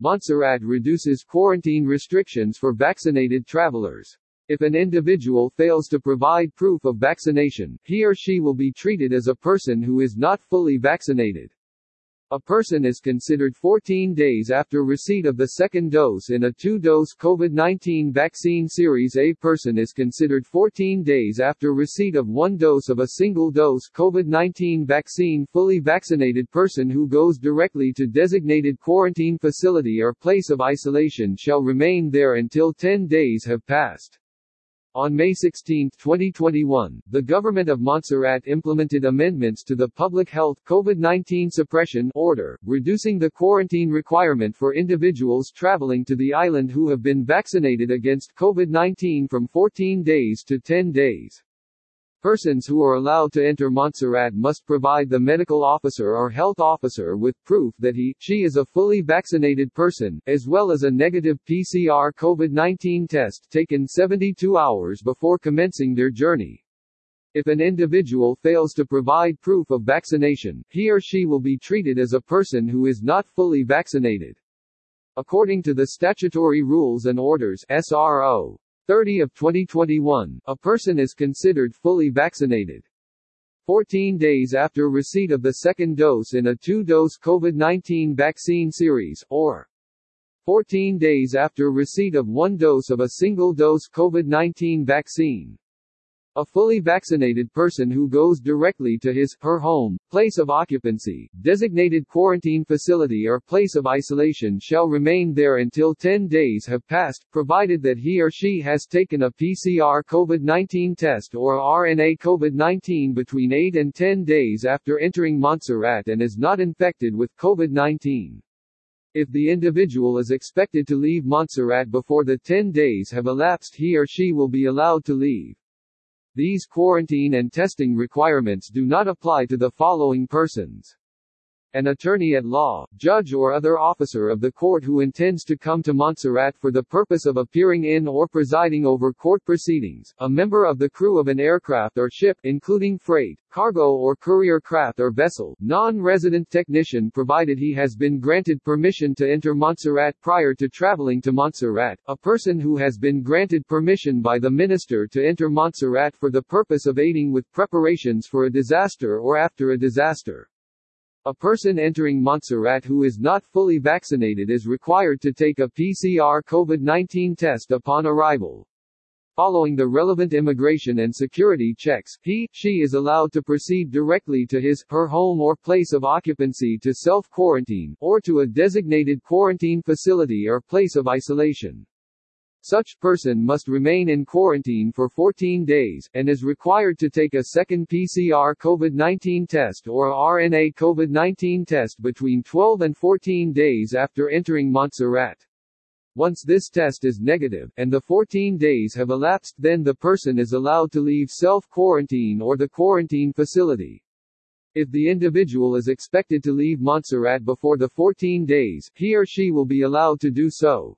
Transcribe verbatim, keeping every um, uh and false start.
Montserrat reduces quarantine restrictions for vaccinated travelers. If an individual fails to provide proof of vaccination, he or she will be treated as a person who is not fully vaccinated. A person is considered fourteen days after receipt of the second dose in a two-dose COVID nineteen vaccine series. A person is considered fourteen days after receipt of one dose of a single-dose COVID nineteen vaccine. Fully vaccinated person who goes directly to designated quarantine facility or place of isolation shall remain there until ten days have passed. On May sixteenth twenty twenty-one, the Government of Montserrat implemented amendments to the Public Health COVID nineteen Suppression Order, reducing the quarantine requirement for individuals traveling to the island who have been vaccinated against COVID nineteen from fourteen days to ten days. Persons who are allowed to enter Montserrat must provide the medical officer or health officer with proof that he, she is a fully vaccinated person, as well as a negative P C R COVID nineteen test taken seventy-two hours before commencing their journey. If an individual fails to provide proof of vaccination, he or she will be treated as a person who is not fully vaccinated. According to the Statutory Rules and Orders S R O thirty of twenty twenty-one, a person is considered fully vaccinated fourteen days after receipt of the second dose in a two-dose COVID nineteen vaccine series, or fourteen days after receipt of one dose of a single-dose COVID nineteen vaccine. A fully vaccinated person who goes directly to his, her home, place of occupancy, designated quarantine facility or place of isolation shall remain there until ten days have passed, provided that he or she has taken a P C R COVID nineteen test or R N A COVID nineteen between eight and ten days after entering Montserrat and is not infected with COVID nineteen. If the individual is expected to leave Montserrat before the ten days have elapsed, he or she will be allowed to leave. These quarantine and testing requirements do not apply to the following persons. An attorney at law, judge or other officer of the court who intends to come to Montserrat for the purpose of appearing in or presiding over court proceedings, a member of the crew of an aircraft or ship, including freight, cargo or courier craft or vessel, non-resident technician provided he has been granted permission to enter Montserrat prior to traveling to Montserrat, a person who has been granted permission by the minister to enter Montserrat for the purpose of aiding with preparations for a disaster or after a disaster. A person entering Montserrat who is not fully vaccinated is required to take a P C R COVID nineteen test upon arrival. Following the relevant immigration and security checks, he, she is allowed to proceed directly to his, her home or place of occupancy to self-quarantine, or to a designated quarantine facility or place of isolation. Such person must remain in quarantine for fourteen days, and is required to take a second P C R COVID nineteen test or R N A COVID nineteen test between twelve and fourteen days after entering Montserrat. Once this test is negative, and the fourteen days have elapsed, then the person is allowed to leave self-quarantine or the quarantine facility. If the individual is expected to leave Montserrat before the fourteen days, he or she will be allowed to do so.